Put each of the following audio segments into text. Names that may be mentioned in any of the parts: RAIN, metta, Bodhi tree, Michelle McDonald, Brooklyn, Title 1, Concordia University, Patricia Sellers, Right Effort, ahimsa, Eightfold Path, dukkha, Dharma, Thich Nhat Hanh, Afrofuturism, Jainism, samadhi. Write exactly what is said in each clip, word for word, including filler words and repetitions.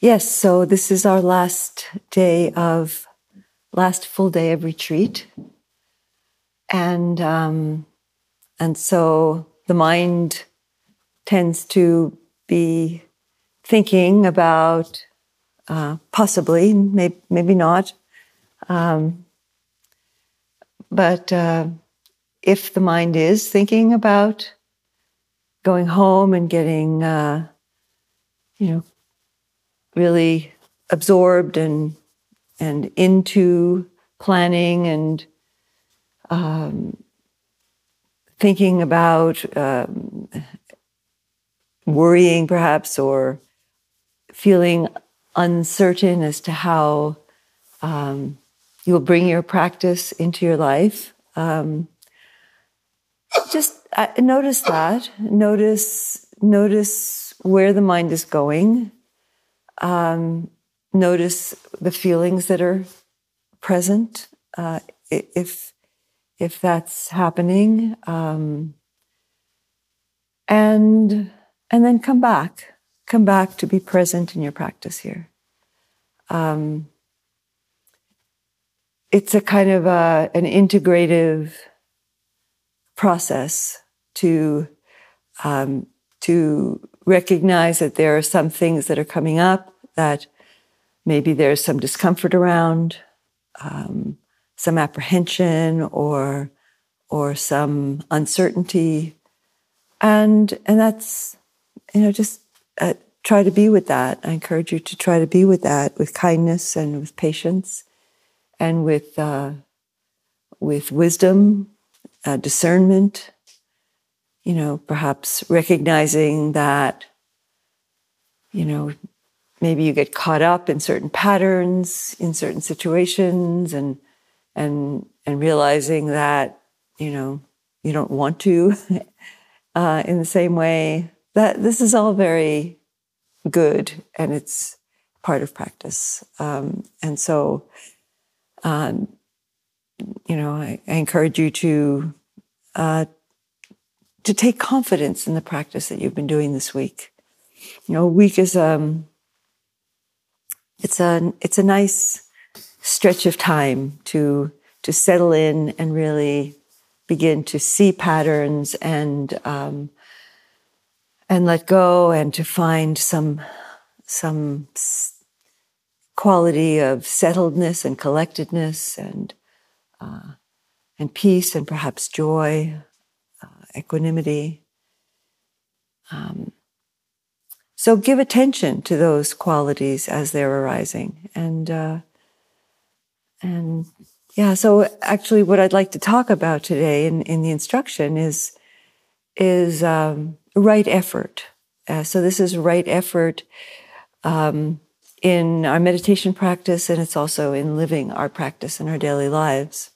Yes, so this is our last day of, last full day of retreat. And um, and so the mind tends to be thinking about uh, possibly, may, maybe not, um, but uh, if the mind is thinking about going home and getting, uh, you know, really absorbed and and into planning and um, thinking about um, worrying perhaps, or feeling uncertain as to how um, you will bring your practice into your life. Um, just uh, notice that. Notice, notice where the mind is going. Um, notice the feelings that are present, uh, if if that's happening, um, and and then come back, come back to be present in your practice here. Um, it's a kind of a, an integrative process to um, to. recognize that there are some things that are coming up, that maybe there's some discomfort around, um, some apprehension or or some uncertainty, and and that's, you know, just uh, try to be with that. I encourage you to try to be with that, with kindness and with patience, and with uh, with wisdom, uh, discernment. You know, perhaps recognizing that, you know, maybe you get caught up in certain patterns, in certain situations, and and and realizing that, you know, you don't want to uh, in the same way. That this is all very good, and it's part of practice. Um, and so, um, you know, I, I encourage you to. Uh, to take confidence in the practice that you've been doing this week. You know, a week is um, it's a it's a nice stretch of time to to settle in and really begin to see patterns and um, and let go, and to find some some quality of settledness and collectedness and uh, and peace, and perhaps joy. Equanimity. Um, so give attention to those qualities as they're arising, and uh, and yeah. So actually, what I'd like to talk about today in, in the instruction is is um, right effort. Uh, so this is right effort um, in our meditation practice, and it's also in living our practice in our daily lives.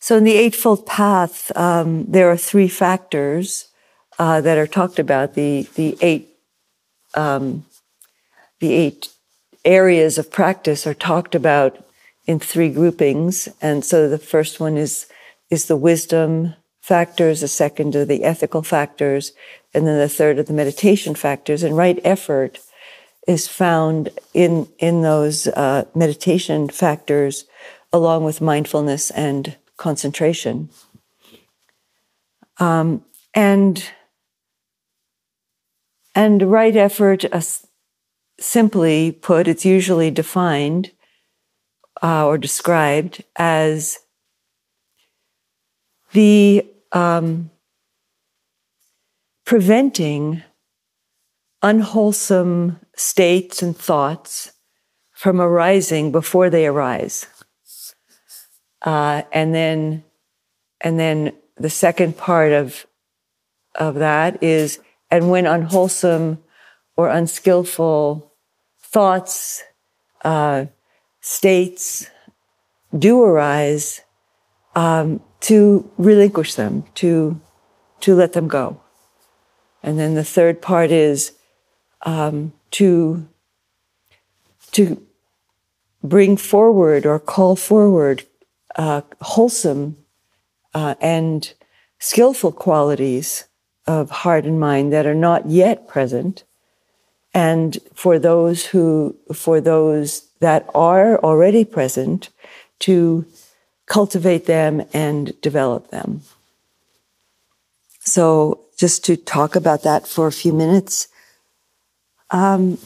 So in the Eightfold Path, um, there are three factors uh, that are talked about, the the eight um, the eight areas of practice are talked about in three groupings. And so the first one is is the wisdom factors, the second are the ethical factors, and then the third are the meditation factors. And right effort is found in in those uh, meditation factors, along with mindfulness and concentration. Um, and, and right effort, uh, simply put, it's usually defined uh, or described as the um, preventing unwholesome states and thoughts from arising before they arise. Uh, and then, and then the second part of of that is, and when unwholesome or unskillful thoughts, uh, states do arise, um, to relinquish them, to to let them go. And then the third part is um, to to bring forward or call forward. Uh, wholesome uh, and skillful qualities of heart and mind that are not yet present, And for those who, for those that are already present, to cultivate them and develop them. So just to talk about that for a few minutes. Um,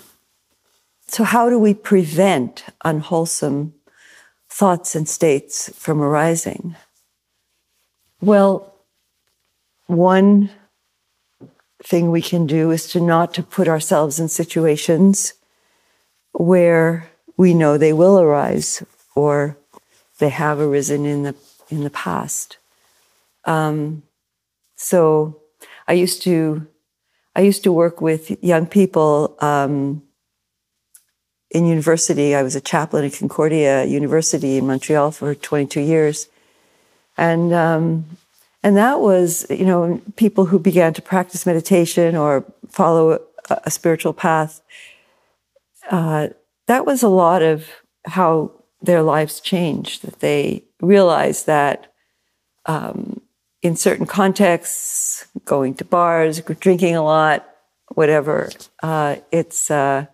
so how do we prevent unwholesome thoughts and states from arising? Well, one thing we can do is to not to put ourselves in situations where we know they will arise or they have arisen in the in the past. Um, so I used to I used to work with young people um, in university. I was a chaplain at Concordia University in Montreal for twenty-two years, and um, and that was, you know, people who began to practice meditation or follow a, a spiritual path. Uh, that was a lot of how their lives changed, that they realized that um, in certain contexts, going to bars, drinking a lot, whatever, uh, it's uh,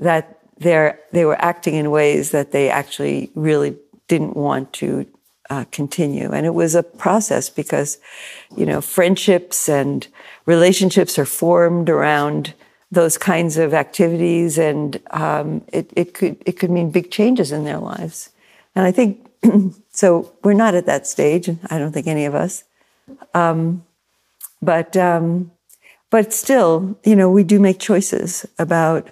that they're, they were acting in ways that they actually really didn't want to uh, continue. And it was a process because, you know, friendships and relationships are formed around those kinds of activities, and um, it, it could it could mean big changes in their lives. And I think, so we're not at that stage, and I don't think any of us. Um, but um, but still, you know, we do make choices about,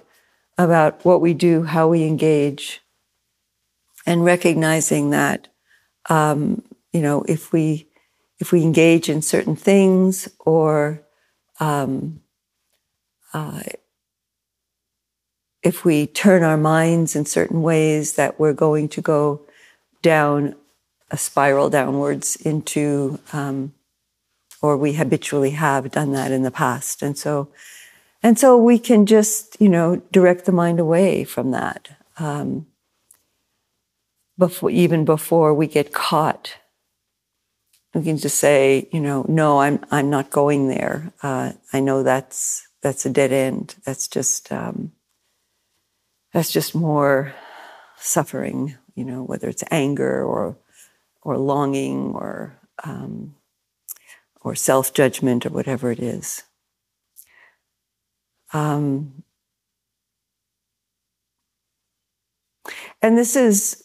about what we do, how we engage, and recognizing that, um, you know, if we, if we engage in certain things or... Um, Uh, if we turn our minds in certain ways, that we're going to go down a spiral downwards into, um, or we habitually have done that in the past. And so, and so we can just, you know, direct the mind away from that, um, before, even before we get caught. We can just say, you know, no, I'm, I'm not going there. Uh, I know that's, That's a dead end. That's just um, that's just more suffering, you know, whether it's anger or or longing or um, or self-judgment or whatever it is. Um, and this is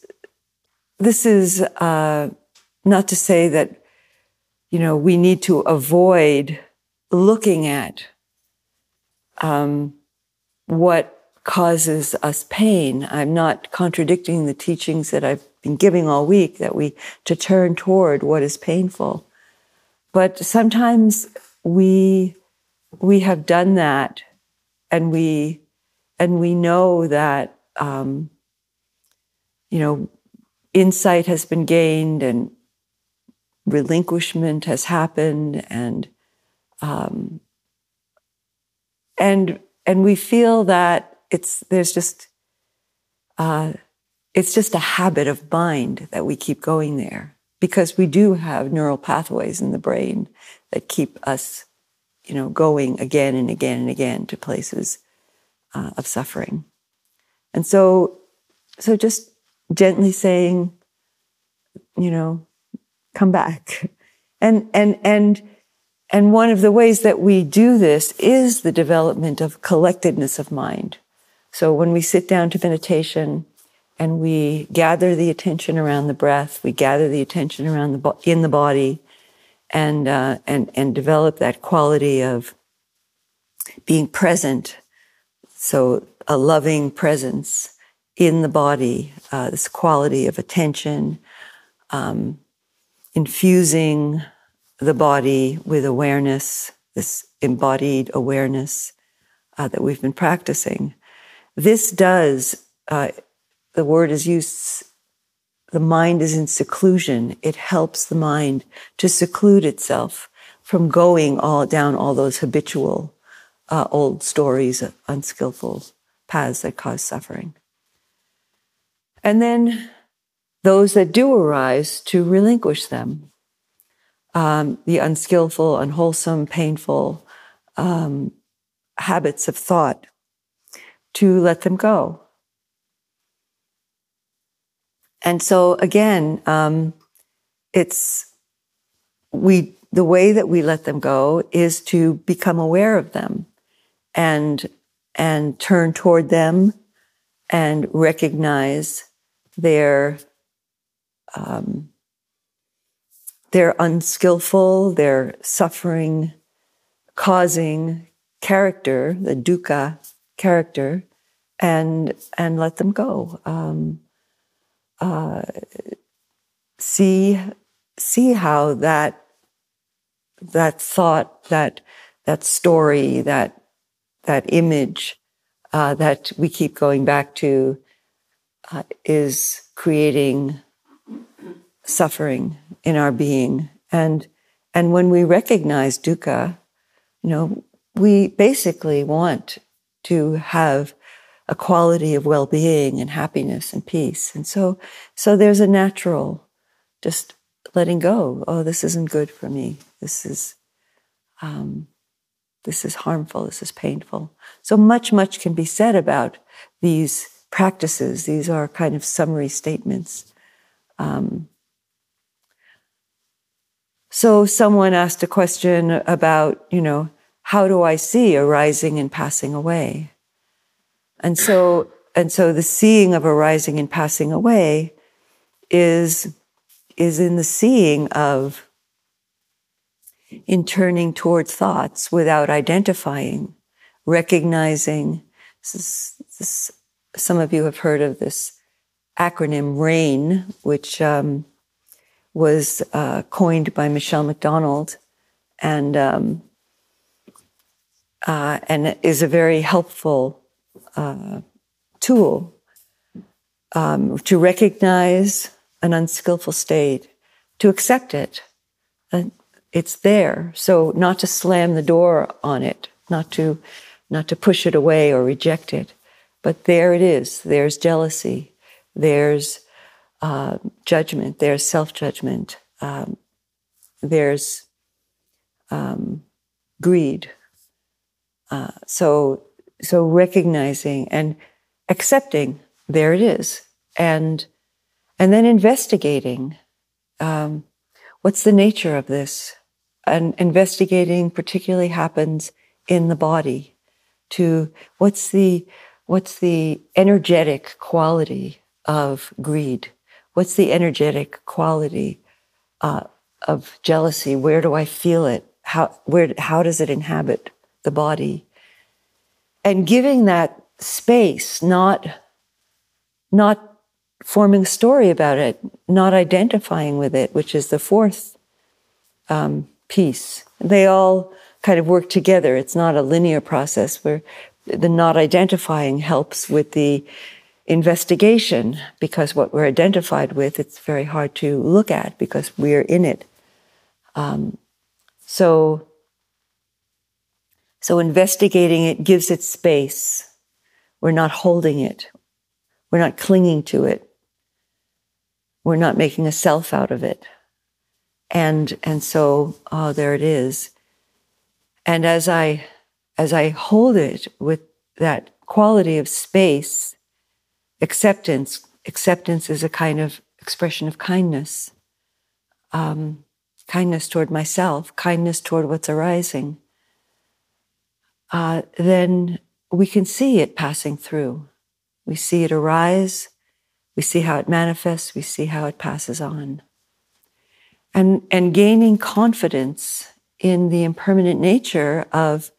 this is uh, not to say that, you know, we need to avoid looking at Um, what causes us pain. I'm not contradicting the teachings that I've been giving all week, that we to turn toward what is painful. But sometimes we we have done that, and we and we know that um, you know, insight has been gained and relinquishment has happened, and um, And and we feel that it's there's just uh, it's just a habit of mind that we keep going there, because we do have neural pathways in the brain that keep us, you know, going again and again and again to places uh, of suffering. And so so just gently saying, you know, come back, and and and. And one of the ways that we do this is the development of collectedness of mind. So when we sit down to meditation and we gather the attention around the breath, we gather the attention around the bo- in the body, and uh, and and develop that quality of being present. So a loving presence in the body, uh, this quality of attention, um, infusing the body with awareness, this embodied awareness uh, that we've been practicing. This does, uh, the word is used, the mind is in seclusion. It helps the mind to seclude itself from going all down all those habitual uh, old stories, unskillful paths that cause suffering. And then those that do arise, to relinquish them. Um, the unskillful, unwholesome, painful um, habits of thought to let them go. And so again, um, it's we the way that we let them go is to become aware of them, and and turn toward them, and recognize their um, their unskillful, their suffering, causing character, the dukkha character, and and let them go. Um, Uh, see, see how that that thought, that that story, that that image uh, that we keep going back to uh, is creating suffering in our being. And and when we recognize dukkha, you know, we basically want to have a quality of well-being and happiness and peace. And so so there's a natural just letting go. Oh, this isn't good for me. This is um, this is harmful. This is painful. So much, much can be said about these practices. These are kind of summary statements. Um, so someone asked a question about, you know, how do I see arising and passing away? And so, and so the seeing of arising and passing away is, is in the seeing of, in turning towards thoughts without identifying, recognizing. This is, this, some of you have heard of this acronym RAIN, which um, was uh, coined by Michelle McDonald, and um, uh, and is a very helpful Uh, tool um, to recognize an unskillful state, to accept it. And it's there, so not to slam the door on it, not to not to push it away or reject it, but there it is. There's jealousy, there's uh, judgment, there's self-judgment, um, there's um, greed. Uh, so. So recognizing and accepting, there it is, and and then investigating, um, what's the nature of this? And investigating particularly happens in the body. To what's the what's the energetic quality of greed? What's the energetic quality uh, of jealousy? Where do I feel it? How where how does it inhabit the body? And giving that space, not, not forming a story about it, not identifying with it, which is the fourth um, piece. They all kind of work together. It's not a linear process where the not identifying helps with the investigation, because what we're identified with, it's very hard to look at because we're in it. Um, so... So investigating it gives it space. We're not holding it. We're not clinging to it. We're not making a self out of it. And and so, oh, there it is. And as I as I hold it with that quality of space, acceptance, acceptance is a kind of expression of kindness. Um, kindness toward myself, kindness toward what's arising. Uh, then we can see it passing through. We see it arise. We see how it manifests. We see how it passes on. And, and gaining confidence in the impermanent nature of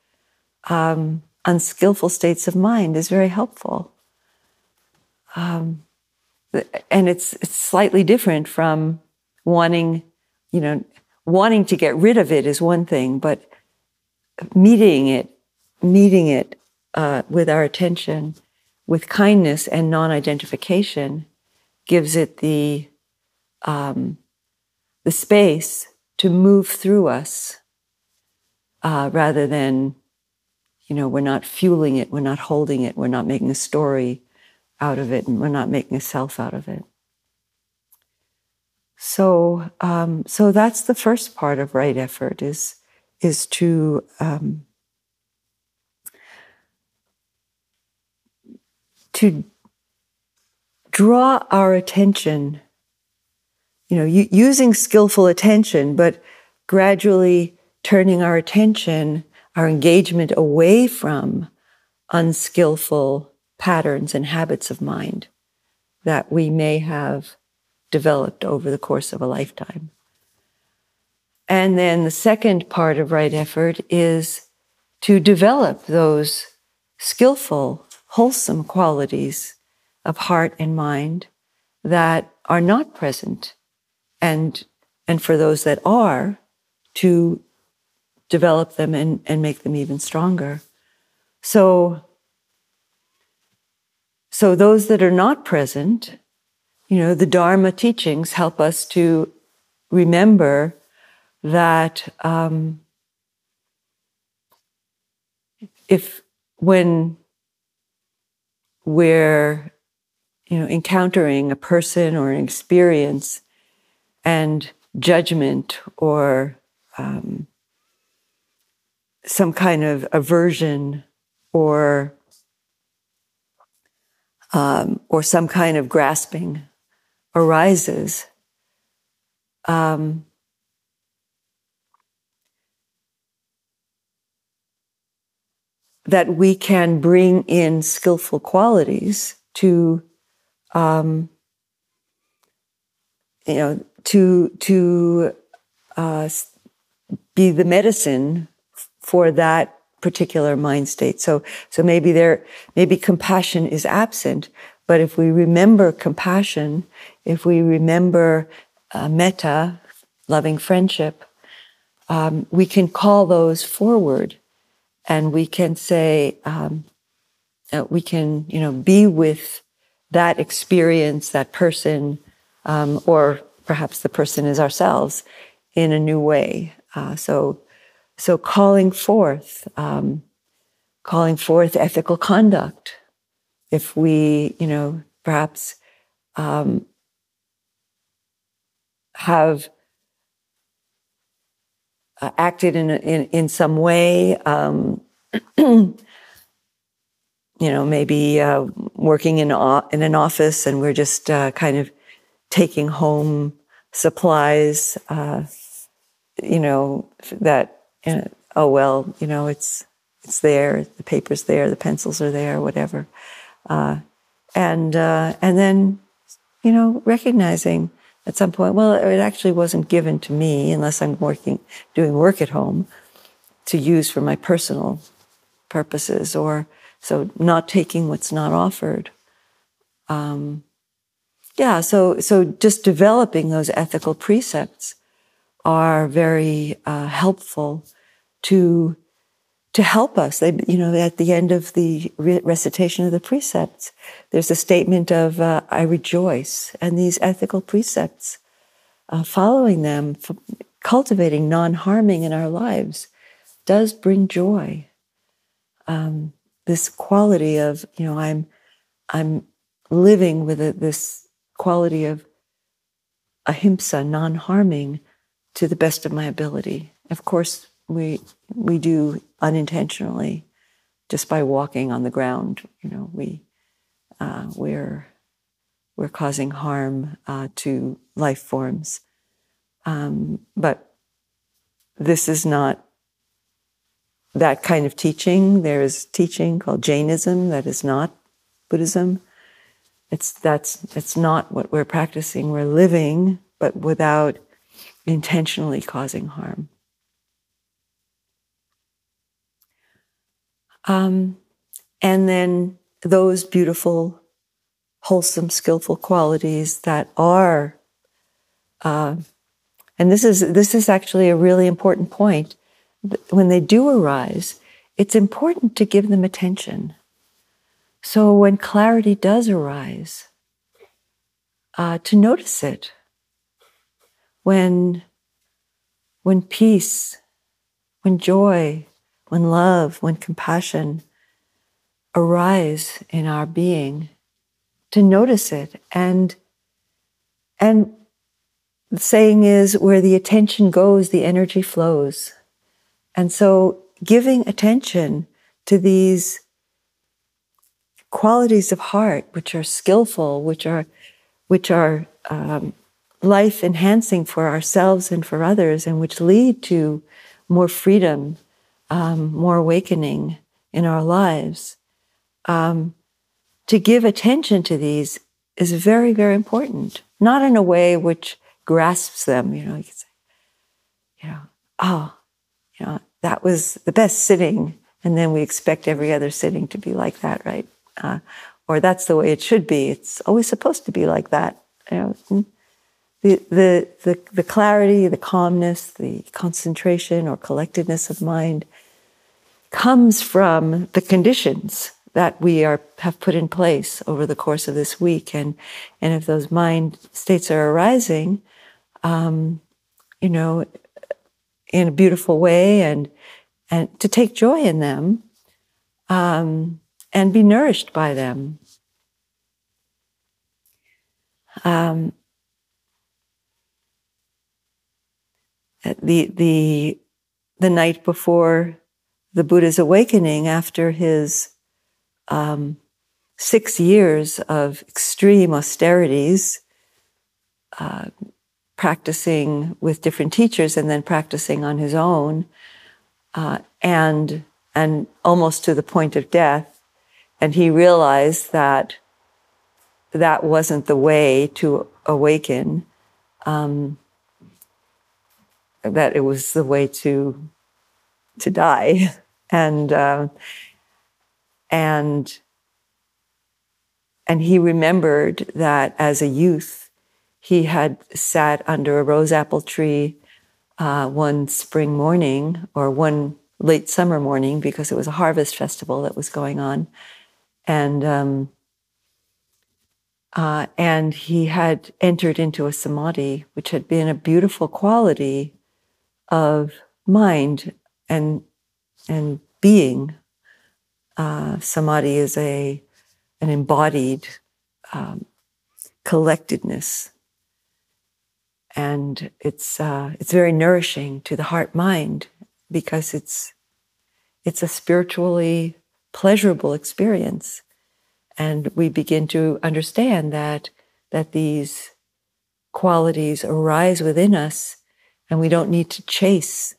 um, unskillful states of mind is very helpful. Um, and it's, it's slightly different from wanting, you know, wanting to get rid of it is one thing, but meeting it meeting it uh, with our attention, with kindness and non-identification, gives it the um, the space to move through us, uh, rather than, you know, we're not fueling it, we're not holding it, we're not making a story out of it, and we're not making a self out of it. So, um, so that's the first part of right effort is is to um, to draw our attention, you know, using skillful attention, but gradually turning our attention, our engagement away from unskillful patterns and habits of mind that we may have developed over the course of a lifetime. And then the second part of right effort is to develop those skillful, wholesome qualities of heart and mind that are not present, and and for those that are, to develop them and, and make them even stronger. So, so those that are not present, you know, the Dharma teachings help us to remember that um, if when we're, you know, encountering a person or an experience and judgment or um, some kind of aversion or um, or some kind of grasping arises, um, that we can bring in skillful qualities to, um, you know, to to uh, be the medicine for that particular mind state. So, so maybe there, maybe compassion is absent, but if we remember compassion, if we remember uh, metta, loving friendship, um, we can call those forward. And we can say, um, uh, we can, you know, be with that experience, that person, um, or perhaps the person is ourselves, in a new way. Uh, so, so calling forth, um, calling forth ethical conduct. If we, you know, perhaps um, have Uh, acted in, in in some way, um, you know, maybe uh, working in o- in an office, and we're just uh, kind of taking home supplies, uh, you know, that uh, oh well, you know, it's it's there, the paper's there, the pencils are there, whatever, uh, and uh, and then, you know, recognizing at some point, well, it actually wasn't given to me, unless I'm working, doing work at home, to use for my personal purposes, or so not taking what's not offered. Um, yeah, so so just developing those ethical precepts are very uh, helpful to to help us. They, you know, at the end of the recitation of the precepts, there's a statement of, uh, I rejoice. And these ethical precepts, uh, following them, f- cultivating non-harming in our lives, does bring joy. Um, this quality of, you know, I'm I'm living with a, this quality of ahimsa, non-harming, to the best of my ability. Of course, we we do unintentionally, just by walking on the ground. You know, we uh, we're we're causing harm uh, to life forms. Um, but this is not that kind of teaching. There is teaching called Jainism that is not Buddhism. It's that's it's not what we're practicing. We're living, but without intentionally causing harm. Um, and then those beautiful, wholesome, skillful qualities that are, uh, and this is this is actually a really important point. When they do arise, it's important to give them attention. So when clarity does arise, uh, to notice it. When, when peace, when joy, when love, when compassion arise in our being, to notice it. And and the saying is, where the attention goes, the energy flows. And so giving attention to these qualities of heart which are skillful, which are which are um, life enhancing for ourselves and for others, and which lead to more freedom, um, more awakening in our lives. Um, to give attention to these is very, very important. Not in a way which grasps them. You know, you can say, you know, oh, you know, that was the best sitting, and then we expect every other sitting to be like that, right? Uh, or that's the way it should be. It's always supposed to be like that. You know, the the the, the clarity, the calmness, the concentration or collectedness of mind comes from the conditions that we are have put in place over the course of this week, and and if those mind states are arising, um, you know, in a beautiful way, and and to take joy in them, um, and be nourished by them. Um, the the the night before the Buddha's awakening, after his Um, six years of extreme austerities, uh, practicing with different teachers and then practicing on his own, uh, and and almost to the point of death. And he realized that that wasn't the way to awaken, um, that it was the way to to die. And uh, And, and he remembered that as a youth, he had sat under a rose apple tree uh, one spring morning, or one late summer morning, because it was a harvest festival that was going on. And, um, uh, and he had entered into a samadhi, which had been a beautiful quality of mind and, and being. Uh, samadhi is a an embodied um, collectedness, and it's uh, it's very nourishing to the heart mind, because it's it's a spiritually pleasurable experience, and we begin to understand that that these qualities arise within us, and we don't need to chase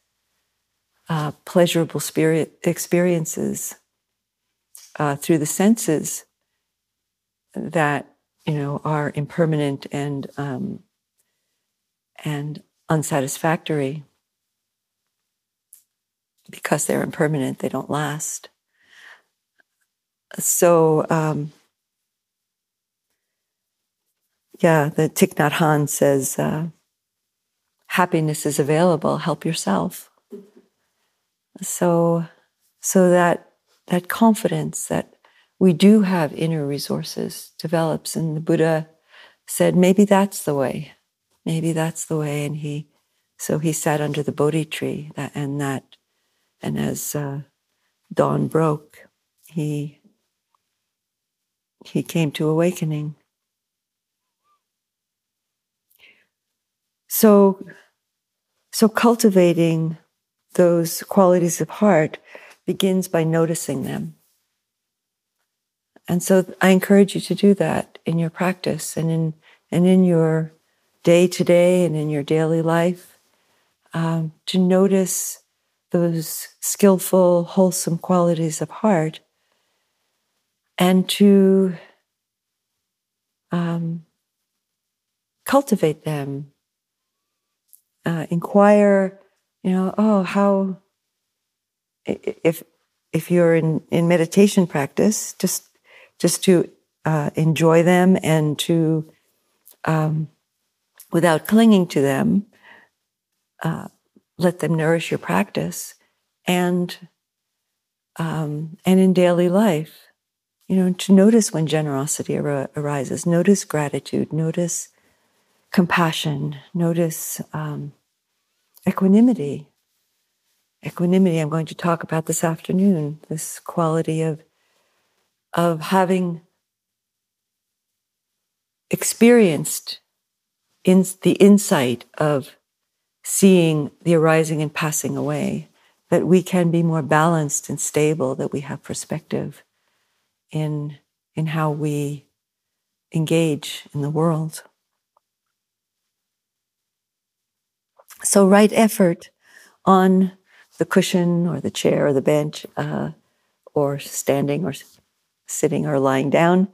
uh, pleasurable spirit experiences Uh, through the senses that, you know, are impermanent and um, and unsatisfactory. Because they're impermanent, they don't last. So, um, yeah, the Thich Nhat Hanh says, uh, happiness is available, help yourself. So, so that That confidence that we do have inner resources develops. And the Buddha said, maybe that's the way. Maybe that's the way. And he, so he sat under the Bodhi tree, that, and that, and as uh, dawn broke, he, he came to awakening. So, so cultivating those qualities of heart begins by noticing them. And so I encourage you to do that in your practice, and in and in your day-to-day and in your daily life, um, to notice those skillful, wholesome qualities of heart, and to um, cultivate them. Uh, inquire, you know, oh, how... If if you're in, in meditation practice, just just to uh, enjoy them, and to, um, without clinging to them, uh, let them nourish your practice, and um, and in daily life, you know, to notice when generosity ar- arises, notice gratitude, notice compassion, notice um, equanimity. Equanimity, I'm going to talk about this afternoon, this quality of, of having experienced in the insight of seeing the arising and passing away, that we can be more balanced and stable, that we have perspective in in how we engage in the world. So right effort on the cushion or the chair or the bench uh, or standing or sitting or lying down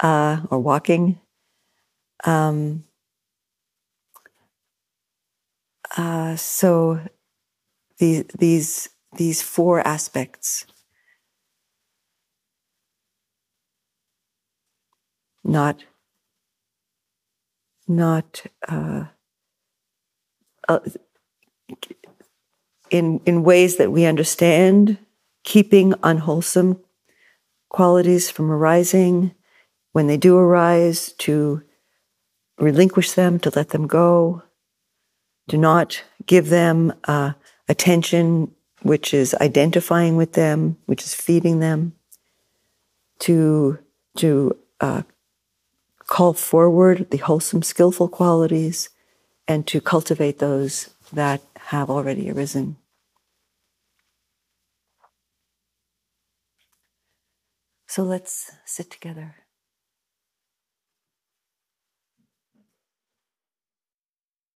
uh, or walking. Um, uh, so these, these, these four aspects, not, not, uh, uh, in, in ways that we understand, keeping unwholesome qualities from arising, when they do arise, to relinquish them, to let them go, to not give them uh, attention, which is identifying with them, which is feeding them, to, to uh, call forward the wholesome, skillful qualities, and to cultivate those that have already arisen. So let's sit together.